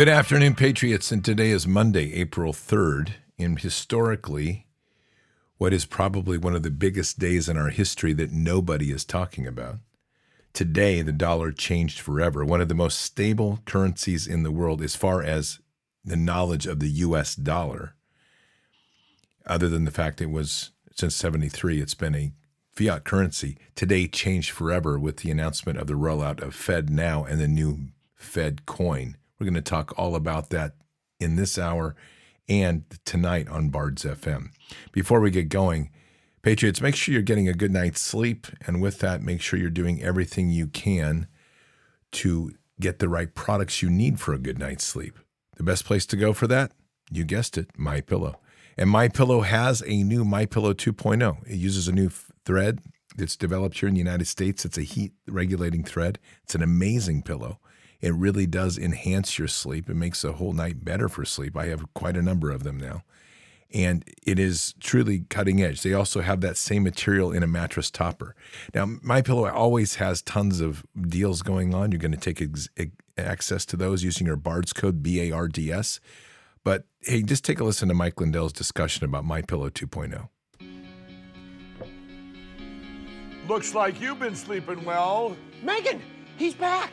Good afternoon, Patriots, and today is Monday, April 3rd, and historically, what is probably one of the biggest days in our history that nobody is talking about. Today, the dollar changed forever. One of the most stable currencies in the world as far as the knowledge of the U.S. dollar, other than the fact it was, since 73, it's been a fiat currency. Today changed forever with the announcement of the rollout of FedNow and the new FedCoin. We're going to talk all about that in this hour and tonight on Bards FM. Before we get going, Patriots, make sure you're getting a good night's sleep. And with that, make sure you're doing everything you can to get the right products you need for a good night's sleep. The best place to go for that, you guessed it, MyPillow. And MyPillow has a new MyPillow 2.0. It uses a new thread that's developed here in the United States. It's a heat-regulating thread. It's an amazing pillow. It really does enhance your sleep. It makes a whole night better for sleep. I have quite a number of them now. And it is truly cutting edge. They also have that same material in a mattress topper. Now, MyPillow always has tons of deals going on. You're going to take access to those using your BARDS code, BARDS. But, hey, just take a listen to Mike Lindell's discussion about MyPillow 2.0. Looks like you've been sleeping well. Megan, he's back.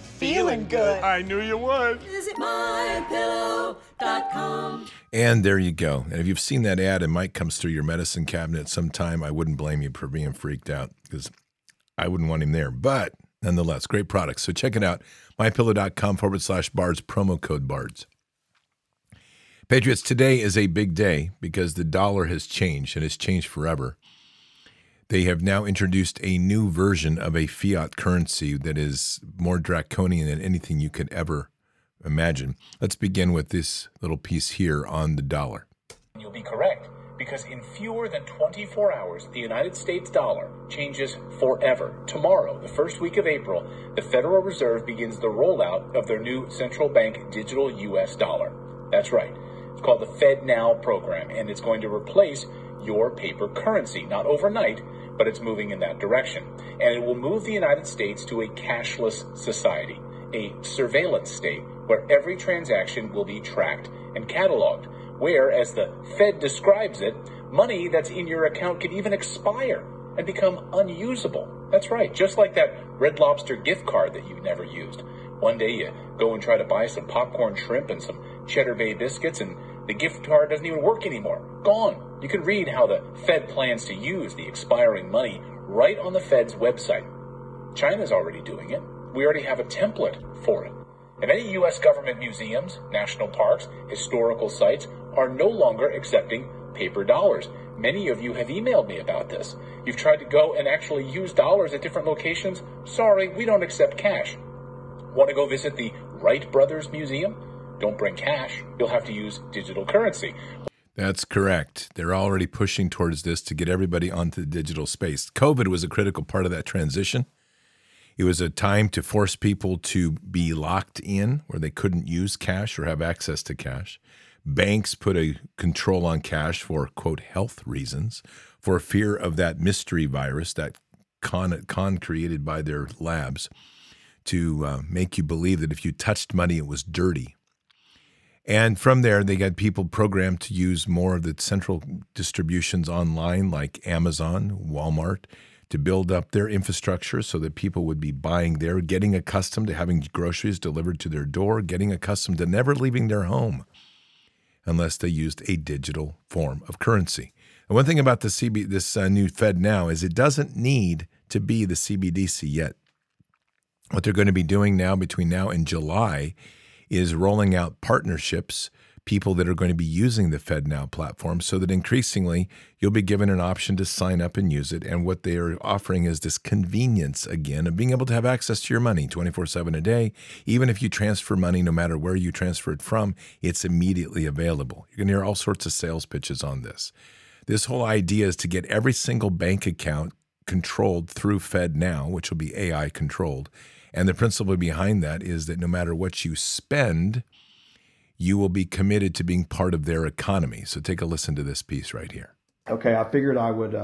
Feeling good. I knew you would. Visit MyPillow.com. And there you go. And if you've seen that ad and Mike comes through your medicine cabinet sometime, I wouldn't blame you for being freaked out because I wouldn't want him there. But nonetheless, great products. So check it out. MyPillow.com/Bards, promo code Bards. Patriots, today is a big day because the dollar has changed and it's changed forever. They have now introduced a new version of a fiat currency that is more draconian than anything you could ever imagine. Let's begin with this little piece here on the dollar. You'll be correct, because in fewer than 24 hours, the United States dollar changes forever. Tomorrow, the first week of April, the Federal Reserve begins the rollout of their new central bank digital U.S. dollar. That's right. It's called the FedNow program, and it's going to replace your paper currency, not overnight, but it's moving in that direction. And it will move the United States to a cashless society, a surveillance state where every transaction will be tracked and cataloged, where, as the Fed describes it, money that's in your account can even expire and become unusable. That's right, just like that Red Lobster gift card that you've never used. One day you go and try to buy some popcorn shrimp and some Cheddar Bay biscuits, and the gift card doesn't even work anymore. Gone. You can read how the Fed plans to use the expiring money right on the Fed's website. China's already doing it. We already have a template for it. And many U.S. government museums, national parks, historical sites are no longer accepting paper dollars. Many of you have emailed me about this. You've tried to go and actually use dollars at different locations. Sorry, we don't accept cash. Want to go visit the Wright Brothers Museum? Don't bring cash. You'll have to use digital currency. That's correct. They're already pushing towards this to get everybody onto the digital space. COVID was a critical part of that transition. It was a time to force people to be locked in where they couldn't use cash or have access to cash. Banks put a control on cash for, quote, health reasons, for fear of that mystery virus, that con created by their labs to make you believe that if you touched money, it was dirty. And from there, they got people programmed to use more of the central distributions online like Amazon, Walmart, to build up their infrastructure so that people would be buying there, getting accustomed to having groceries delivered to their door, getting accustomed to never leaving their home unless they used a digital form of currency. And one thing about the this new FedNow is it doesn't need to be the CBDC yet. What they're going to be doing now, between now and July, is rolling out partnerships, people that are going to be using the FedNow platform, so that increasingly you'll be given an option to sign up and use it. And what they are offering is this convenience, again, of being able to have access to your money 24/7 a day. Even if you transfer money, no matter where you transfer it from, it's immediately available. You're going to hear all sorts of sales pitches on this. This whole idea is to get every single bank account controlled through FedNow, which will be AI controlled. And the principle behind that is that no matter what you spend, you will be committed to being part of their economy. So take a listen to this piece right here. Okay, I figured I would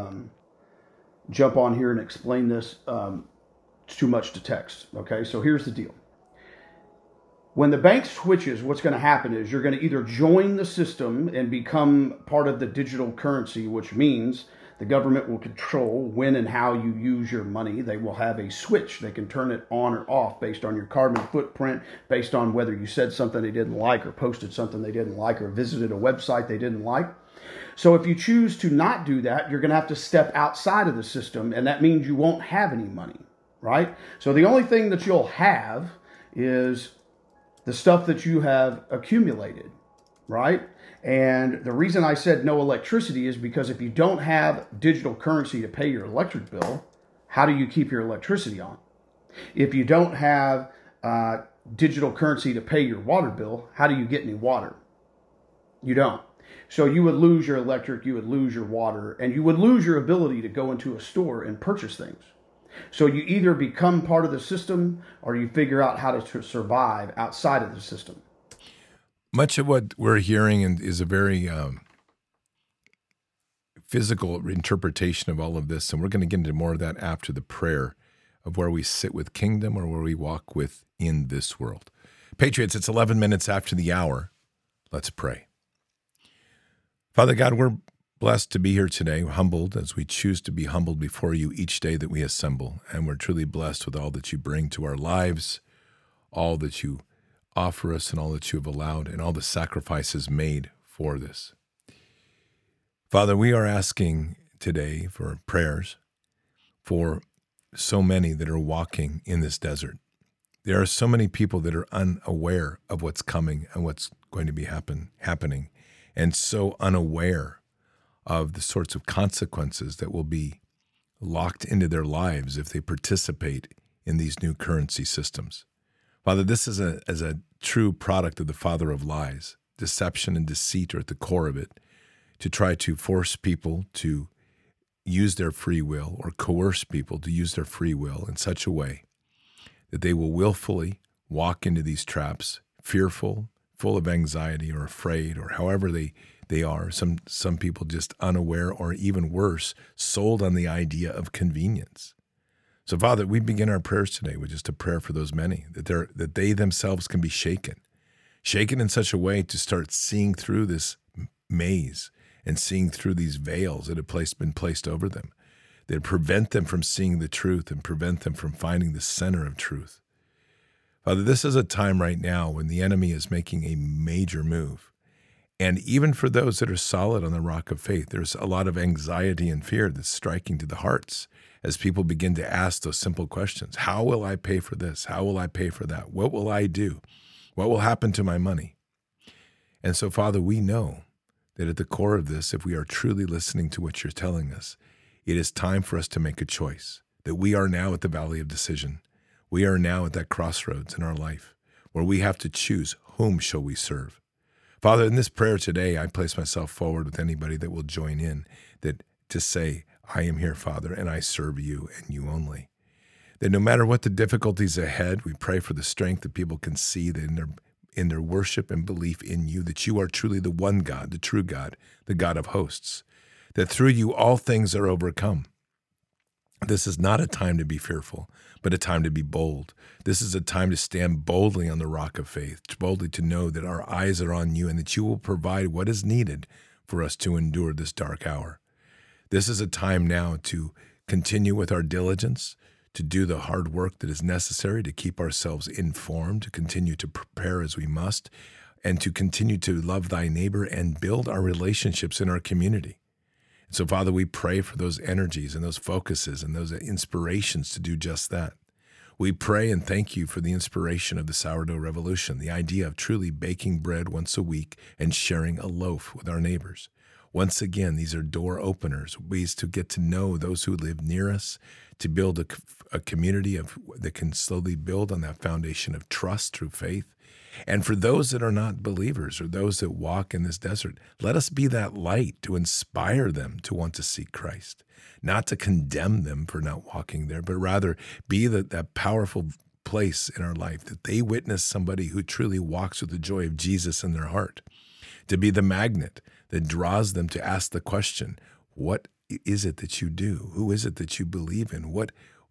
jump on here and explain this. It's too much to text. Okay, so here's the deal. When the bank switches, what's going to happen is you're going to either join the system and become part of the digital currency, which means the government will control when and how you use your money. They will have a switch. They can turn it on or off based on your carbon footprint, based on whether you said something they didn't like or posted something they didn't like or visited a website they didn't like. So if you choose to not do that, you're going to have to step outside of the system, and that means you won't have any money, right? So the only thing that you'll have is the stuff that you have accumulated, right? And the reason I said no electricity is because if you don't have digital currency to pay your electric bill, how do you keep your electricity on? If you don't have digital currency to pay your water bill, how do you get any water? You don't. So you would lose your electric, you would lose your water, and you would lose your ability to go into a store and purchase things. So you either become part of the system or you figure out how to survive outside of the system. Much of what we're hearing is a very physical interpretation of all of this, and we're going to get into more of that after the prayer of where we sit with kingdom or where we walk with in this world. Patriots, it's 11 minutes after the hour. Let's pray. Father God, we're blessed to be here today, humbled as we choose to be humbled before you each day that we assemble, and we're truly blessed with all that you bring to our lives, all that you offer us and all that you have allowed and all the sacrifices made for this. Father, we are asking today for prayers for so many that are walking in this desert. There are so many people that are unaware of what's coming and what's going to be happening, and so unaware of the sorts of consequences that will be locked into their lives if they participate in these new currency systems. Father, this is a true product of the father of lies. Deception and deceit are at the core of it, to try to force people to use their free will or coerce people to use their free will in such a way that they will willfully walk into these traps, fearful, full of anxiety or afraid or however they are. Some people just unaware, or even worse, sold on the idea of convenience. So, Father, we begin our prayers today with just a prayer for those many, that they themselves can be shaken in such a way to start seeing through this maze and seeing through these veils that have been placed over them, that prevent them from seeing the truth and prevent them from finding the center of truth. Father, this is a time right now when the enemy is making a major move. And even for those that are solid on the rock of faith, there's a lot of anxiety and fear that's striking to the hearts as people begin to ask those simple questions. How will I pay for this? How will I pay for that? What will I do? What will happen to my money? And so, Father, we know that at the core of this, if we are truly listening to what you're telling us, it is time for us to make a choice, that we are now at the valley of decision. We are now at that crossroads in our life where we have to choose whom shall we serve. Father, in this prayer today, I place myself forward with anybody that will join in, that to say, I am here, Father, and I serve you and you only. That no matter what the difficulties ahead, we pray for the strength that people can see that in their worship and belief in you, that you are truly the one God, the true God, the God of hosts, that through you all things are overcome. This is not a time to be fearful, but a time to be bold. This is a time to stand boldly on the rock of faith, boldly to know that our eyes are on you and that you will provide what is needed for us to endure this dark hour. This is a time now to continue with our diligence, to do the hard work that is necessary to keep ourselves informed, to continue to prepare as we must, and to continue to love thy neighbor and build our relationships in our community. So, Father, we pray for those energies and those focuses and those inspirations to do just that. We pray and thank you for the inspiration of the sourdough revolution, the idea of truly baking bread once a week and sharing a loaf with our neighbors. Once again, these are door openers, ways to get to know those who live near us, to build a community that can slowly build on that foundation of trust through faith. And for those that are not believers or those that walk in this desert, let us be that light to inspire them to want to seek Christ, not to condemn them for not walking there, but rather be that powerful place in our life that they witness somebody who truly walks with the joy of Jesus in their heart, to be the magnet that draws them to ask the question, what is it that you do? Who is it that you believe in?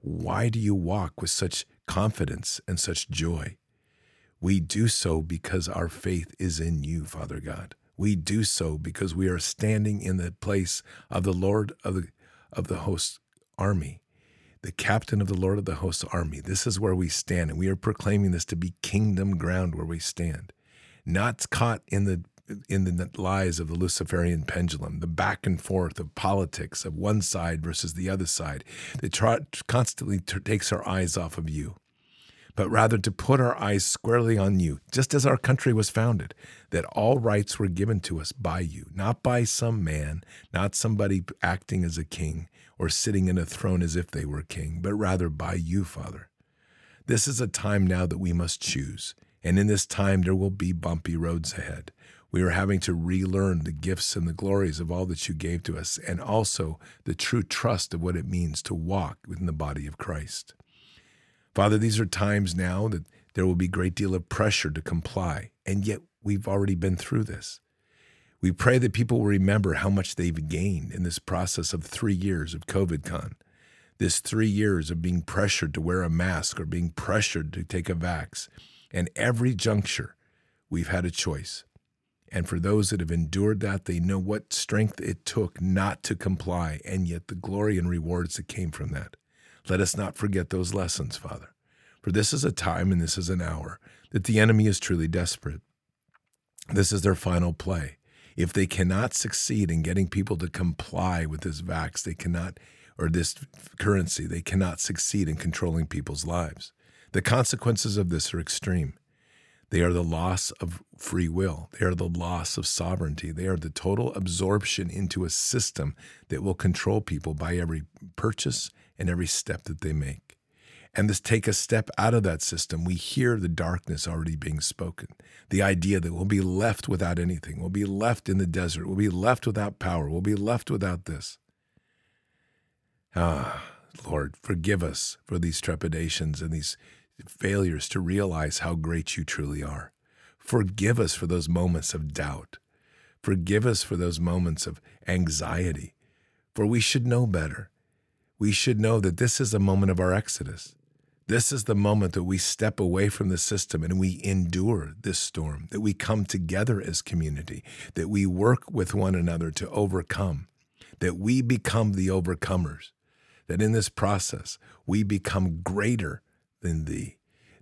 Why do you walk with such confidence and such joy? We do so because our faith is in you, Father God. We do so because we are standing in the place of the Lord of the host army, the captain of the Lord of the host army. This is where we stand, and we are proclaiming this to be kingdom ground where we stand, not caught in the lies of the Luciferian pendulum, the back and forth of politics of one side versus the other side that constantly takes our eyes off of you, but rather to put our eyes squarely on you, just as our country was founded, that all rights were given to us by you, not by some man, not somebody acting as a king or sitting in a throne as if they were king, but rather by you, Father. This is a time now that we must choose, and in this time there will be bumpy roads ahead. We are having to relearn the gifts and the glories of all that you gave to us, and also the true trust of what it means to walk within the body of Christ. Father, these are times now that there will be a great deal of pressure to comply, and yet we've already been through this. We pray that people will remember how much they've gained in this process of 3 years of COVIDCon, this 3 years of being pressured to wear a mask or being pressured to take a vax. And every juncture, we've had a choice. And for those that have endured that, they know what strength it took not to comply, and yet the glory and rewards that came from that. Let us not forget those lessons, Father, for this is a time and this is an hour that the enemy is truly desperate. This is their final play. If they cannot succeed in getting people to comply with this vax, they cannot, or this currency, they cannot succeed in controlling people's lives. The consequences of this are extreme. They are the loss of free will. They are the loss of sovereignty. They are the total absorption into a system that will control people by every purchase and every step that they make. And this take a step out of that system. We hear the darkness already being spoken. The idea that we'll be left without anything. We'll be left in the desert. We'll be left without power. We'll be left without this. Lord, forgive us for these trepidations and these failures to realize how great you truly are. Forgive us for those moments of doubt. Forgive us for those moments of anxiety, for we should know better. We should know that this is the moment of our exodus. This is the moment that we step away from the system and we endure this storm, that we come together as community, that we work with one another to overcome, that we become the overcomers, that in this process we become greater than thee.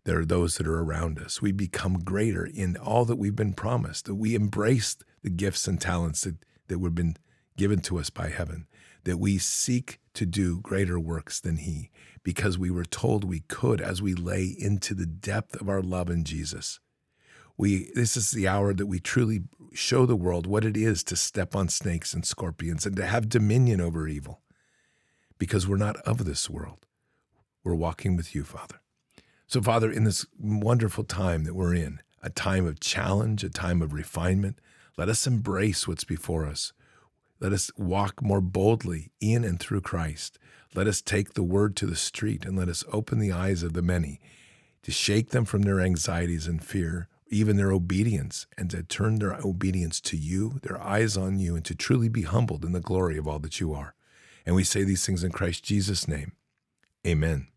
There are those that are around us. We become greater in all that we've been promised, that we embrace the gifts and talents that have been given to us by heaven, that we seek to do greater works than he, because we were told we could as we lay into the depth of our love in Jesus. This is the hour that we truly show the world what it is to step on snakes and scorpions and to have dominion over evil, because we're not of this world. We're walking with you, Father. So, Father, in this wonderful time that we're in, a time of challenge, a time of refinement, let us embrace what's before us. Let us walk more boldly in and through Christ. Let us take the word to the street, and let us open the eyes of the many to shake them from their anxieties and fear, even their obedience, and to turn their obedience to you, their eyes on you, and to truly be humbled in the glory of all that you are. And we say these things in Christ Jesus' name. Amen.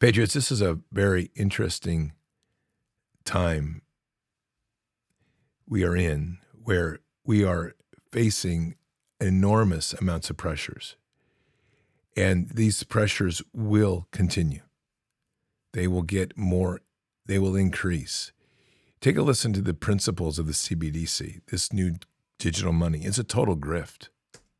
Patriots, this is a very interesting time we are in, where we are facing enormous amounts of pressures. And these pressures will continue. They will get more, they will increase. Take a listen to the principles of the CBDC, this new digital money. It's a total grift.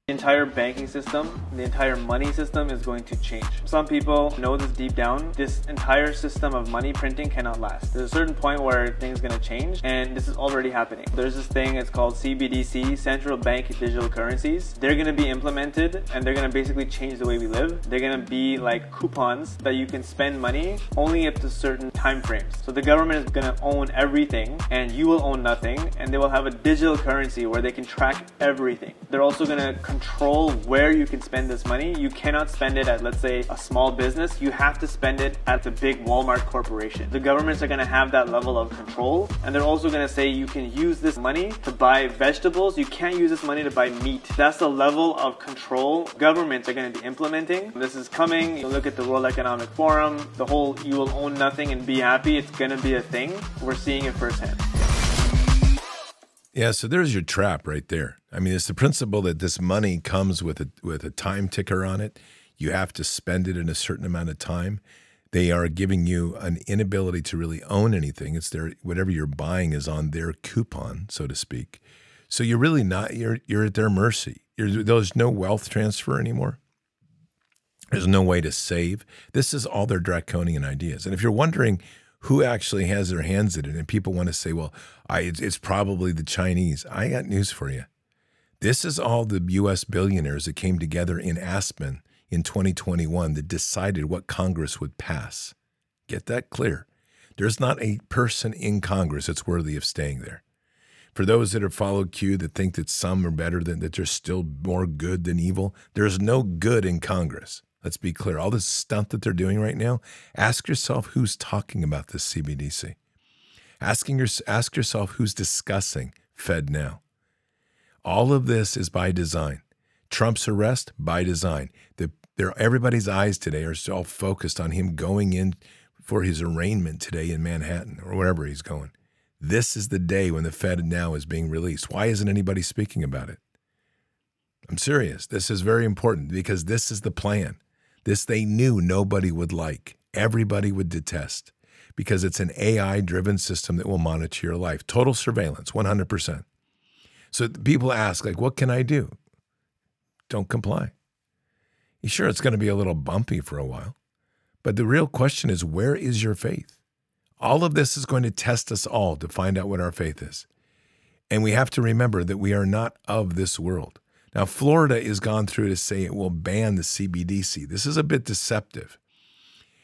The entire banking system, the entire money system is going to change. Some people know this deep down. This entire system of money printing cannot last. There's a certain point where things are going to change, and this is already happening. There's this thing, it's called CBDC, Central Bank Digital Currencies. They're going to be implemented, and they're going to basically change the way we live. They're going to be like coupons that you can spend money only up to certain time frames. So the government is going to own everything, and you will own nothing, and they will have a digital currency where they can track everything. They're also going to control where you can spend this money. You cannot spend it at, let's say, a small business. You have to spend it at the big Walmart corporation. The governments are going to have that level of control, and they're also going to say you can use this money to buy vegetables. You can't use this money to buy meat. That's the level of control governments are going to be implementing. This is coming. You look at the World Economic Forum, the whole you will own nothing and be happy. It's going to be a thing. We're seeing it firsthand. Yeah, so there's your trap right there. I mean, it's the principle that this money comes with a time ticker on it. You have to spend it in a certain amount of time. They are giving you an inability to really own anything. It's their whatever you're buying is on their coupon, so to speak. So you're really not you're at their mercy. There's no wealth transfer anymore. There's no way to save. This is all their draconian ideas. And if you're wondering who actually has their hands in it, and people want to say, well, it's probably the Chinese. I got news for you. This is all the U.S. billionaires that came together in Aspen in 2021 that decided what Congress would pass. Get that clear. There's not a person in Congress that's worthy of staying there. For those that have followed Q that think that some are better than, that there's still more good than evil, there's no good in Congress. Let's be clear. All this stunt that they're doing right now, ask yourself who's talking about this CBDC. Ask yourself who's discussing FedNow. All of this is by design. Trump's arrest, by design. Everybody's eyes today are all focused on him going in for his arraignment today in Manhattan or wherever he's going. This is the day when the FedNow is being released. Why isn't anybody speaking about it? I'm serious. This is very important because this is the plan. This they knew nobody would like, everybody would detest, because it's an AI-driven system that will monitor your life. Total surveillance, 100%. So people ask, like, what can I do? Don't comply. Sure, it's going to be a little bumpy for a while, but the real question is, where is your faith? All of this is going to test us all to find out what our faith is. And we have to remember that we are not of this world. Now, Florida has gone through to say it will ban the CBDC. This is a bit deceptive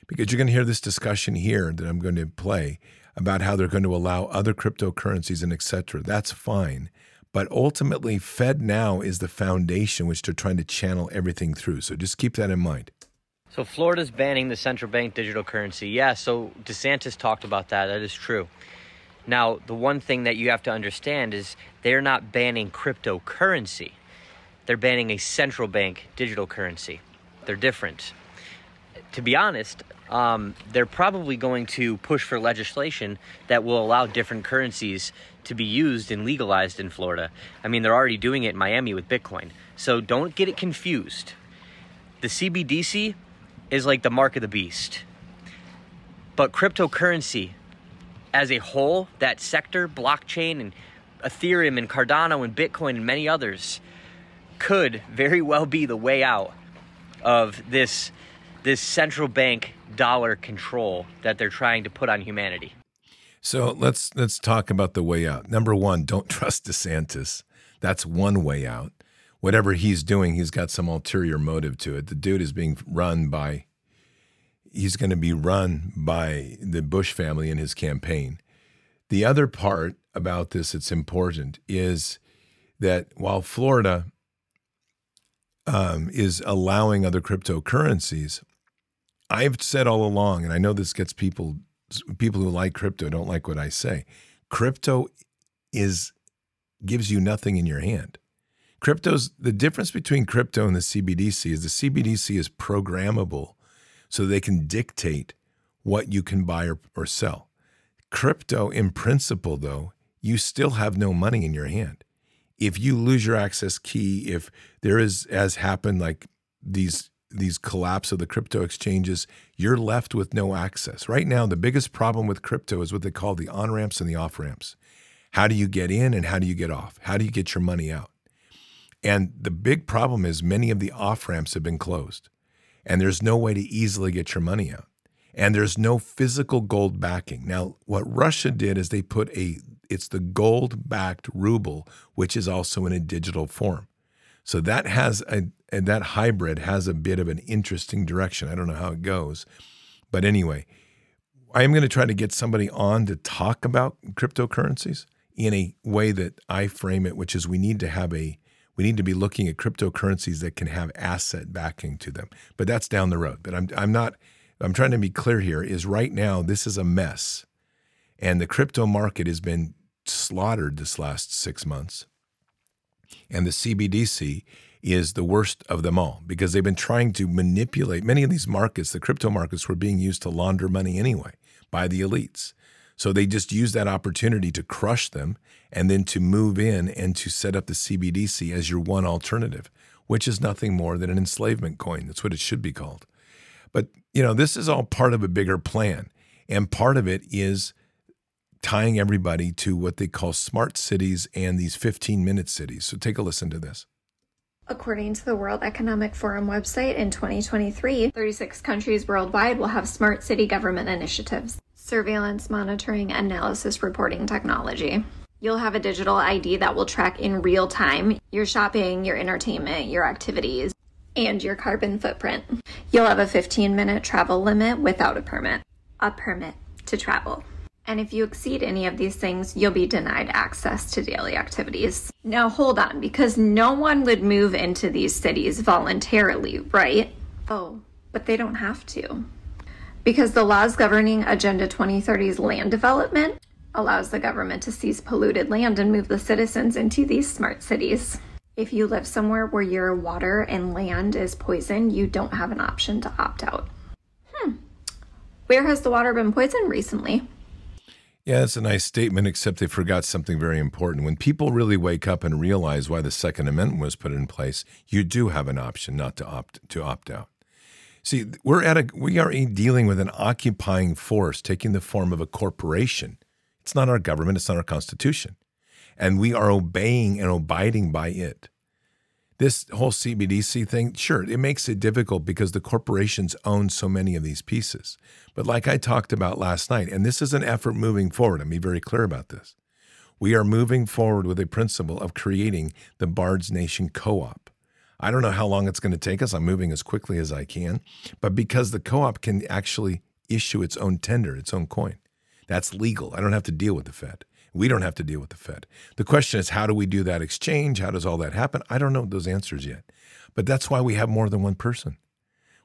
because you're going to hear this discussion here that I'm going to play about how they're going to allow other cryptocurrencies and et cetera. That's fine. But ultimately, FedNow is the foundation which they're trying to channel everything through. So just keep that in mind. So Florida's banning the central bank digital currency. Yeah, so DeSantis talked about that. That is true. Now, the one thing that you have to understand is they're not banning cryptocurrency. They're banning a central bank digital currency. They're different. To be honest, they're probably going to push for legislation that will allow different currencies to be used and legalized in Florida. I mean, they're already doing it in Miami with Bitcoin. So don't get it confused. The CBDC is like the mark of the beast. But cryptocurrency as a whole, that sector, blockchain and Ethereum and Cardano and Bitcoin and many others, could very well be the way out of this central bank dollar control that they're trying to put on humanity. So let's talk about the way out. Number one, don't trust DeSantis. That's one way out. Whatever he's doing, he's got some ulterior motive to it. The dude is being run by the Bush family in his campaign. The other part about this that's important is that while Florida is allowing other cryptocurrencies, I've said all along, and I know this gets people who like crypto don't like what I say. Crypto gives you nothing in your hand. The difference between crypto and the CBDC is the CBDC is programmable, so they can dictate what you can buy or sell. Crypto, in principle, though, you still have no money in your hand. If you lose your access key, if there is, as happened, like these collapse of the crypto exchanges, you're left with no access. Right now, the biggest problem with crypto is what they call the on-ramps and the off-ramps. How do you get in and how do you get off? How do you get your money out? And the big problem is many of the off-ramps have been closed, and there's no way to easily get your money out. And there's no physical gold backing. Now, what Russia did is they put it's the gold-backed ruble, which is also in a digital form. So that has that hybrid has a bit of an interesting direction. I don't know how it goes, but anyway, I am going to try to get somebody on to talk about cryptocurrencies in a way that I frame it, which is we need to be looking at cryptocurrencies that can have asset backing to them. But that's down the road. But I'm trying to be clear here, is right now this is a mess, and the crypto market has been slaughtered this last 6 months. And the CBDC is the worst of them all because they've been trying to manipulate many of these markets. The crypto markets were being used to launder money anyway by the elites. So they just used that opportunity to crush them and then to move in and to set up the CBDC as your one alternative, which is nothing more than an enslavement coin. That's what it should be called. But, this is all part of a bigger plan. And part of it is tying everybody to what they call smart cities and these 15-minute cities. So take a listen to this. According to the World Economic Forum website, in 2023, 36 countries worldwide will have smart city government initiatives, surveillance, monitoring, analysis, reporting technology. You'll have a digital ID that will track in real time your shopping, your entertainment, your activities, and your carbon footprint. You'll have a 15-minute travel limit without a permit to travel. And if you exceed any of these things, you'll be denied access to daily activities. Now hold on, because no one would move into these cities voluntarily, right? Oh, but they don't have to. Because the laws governing Agenda 2030's land development allows the government to seize polluted land and move the citizens into these smart cities. If you live somewhere where your water and land is poisoned, you don't have an option to opt out. Where has the water been poisoned recently? Yeah, that's a nice statement, except they forgot something very important. When people really wake up and realize why the Second Amendment was put in place, you do have an option not to opt out. See, we are dealing with an occupying force taking the form of a corporation. It's not our government. It's not our Constitution. And we are obeying and abiding by it. This whole CBDC thing, sure, it makes it difficult because the corporations own so many of these pieces. But like I talked about last night, and this is an effort moving forward, I'm being very clear about this. We are moving forward with a principle of creating the Bards Nation Co-op. I don't know how long it's going to take us. I'm moving as quickly as I can. But because the co-op can actually issue its own tender, its own coin, that's legal. I don't have to deal with the Fed. We don't have to deal with the Fed. The question is, how do we do that exchange? How does all that happen? I don't know those answers yet. But that's why we have more than one person.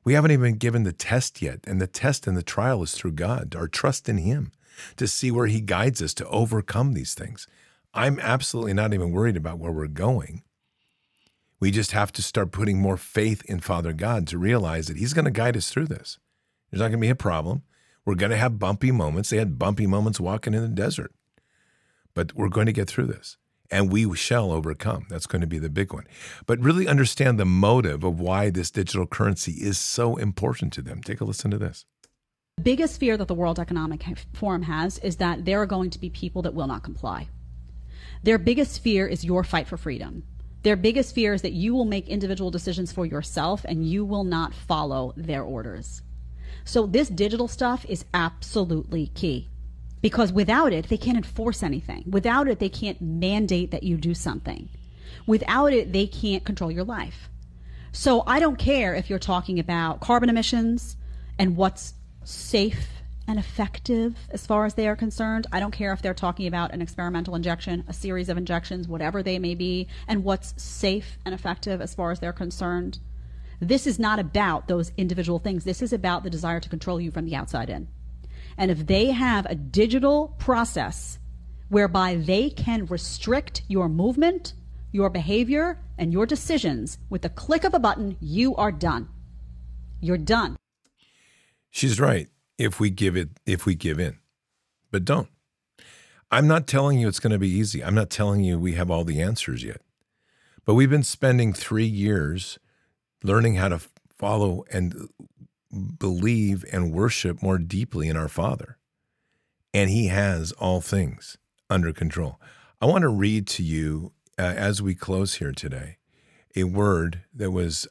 We haven't even given the test yet. And the test and the trial is through God, our trust in him, to see where he guides us to overcome these things. I'm absolutely not even worried about where we're going. We just have to start putting more faith in Father God to realize that he's going to guide us through this. There's not going to be a problem. We're going to have bumpy moments. They had bumpy moments walking in the desert. But we're going to get through this, and we shall overcome. That's going to be the big one. But really understand the motive of why this digital currency is so important to them. Take a listen to this. The biggest fear that the World Economic Forum has is that there are going to be people that will not comply. Their biggest fear is your fight for freedom. Their biggest fear is that you will make individual decisions for yourself and you will not follow their orders. So this digital stuff is absolutely key. Because without it, they can't enforce anything. Without it, they can't mandate that you do something. Without it, they can't control your life. So I don't care if you're talking about carbon emissions and what's safe and effective as far as they are concerned. I don't care if they're talking about an experimental injection, a series of injections, whatever they may be, and what's safe and effective as far as they're concerned. This is not about those individual things. This is about the desire to control you from the outside in. And if they have a digital process whereby they can restrict your movement, your behavior, and your decisions with the click of a button, you are done. You're done. She's right. If we give in, but don't. I'm not telling you it's going to be easy. I'm not telling you we have all the answers yet, but we've been spending 3 years learning how to follow and believe and worship more deeply in our Father. And he has all things under control. I want to read to you as we close here today a word that was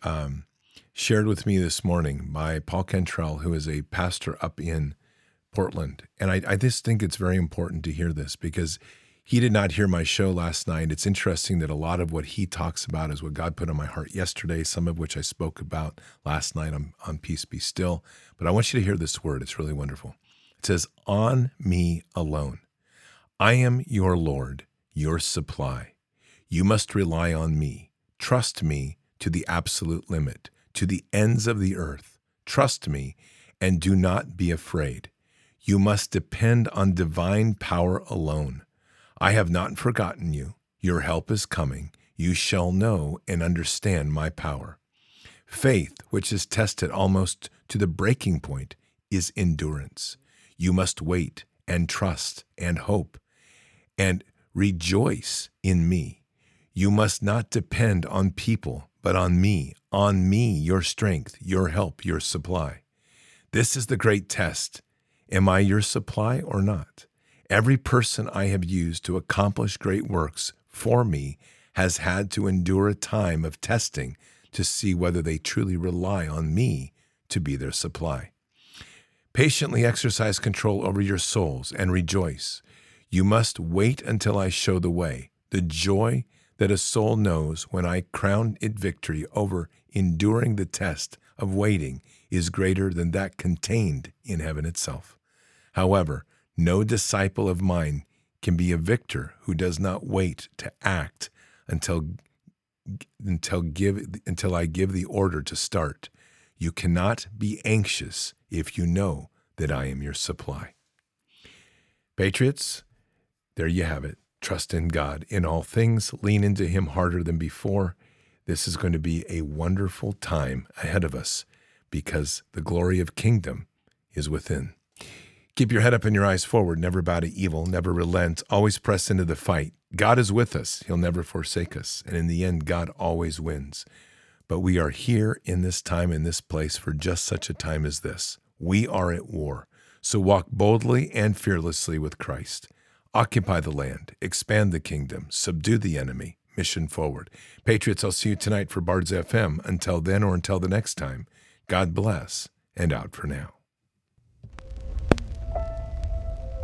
shared with me this morning by Paul Cantrell, who is a pastor up in Portland. And I just think it's very important to hear this because he did not hear my show last night. It's interesting that a lot of what he talks about is what God put on my heart yesterday, some of which I spoke about last night on Peace Be Still. But I want you to hear this word. It's really wonderful. It says, "On me alone. I am your Lord, your supply. You must rely on me. Trust me to the absolute limit, to the ends of the earth. Trust me and do not be afraid. You must depend on divine power alone. I have not forgotten you. Your help is coming. You shall know and understand my power." Faith, which is tested almost to the breaking point, is endurance. You must wait and trust and hope and rejoice in me. You must not depend on people, but on me, your strength, your help, your supply. This is the great test. Am I your supply or not? Every person I have used to accomplish great works for me has had to endure a time of testing to see whether they truly rely on me to be their supply. Patiently exercise control over your souls and rejoice. You must wait until I show the way, the joy that a soul knows when I crown it victory over enduring the test of waiting is greater than that contained in heaven itself. However, no disciple of mine can be a victor who does not wait to act until I give the order to start. You cannot be anxious if you know that I am your supply. Patriots, there you have it. Trust in God in all things. Lean into him harder than before. This is going to be a wonderful time ahead of us because the glory of kingdom is within. Keep your head up and your eyes forward. Never bow to evil. Never relent. Always press into the fight. God is with us. He'll never forsake us. And in the end, God always wins. But we are here in this time, in this place, for just such a time as this. We are at war. So walk boldly and fearlessly with Christ. Occupy the land. Expand the kingdom. Subdue the enemy. Mission forward. Patriots, I'll see you tonight for Bards FM. Until then or until the next time, God bless and out for now.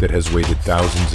That has waited thousands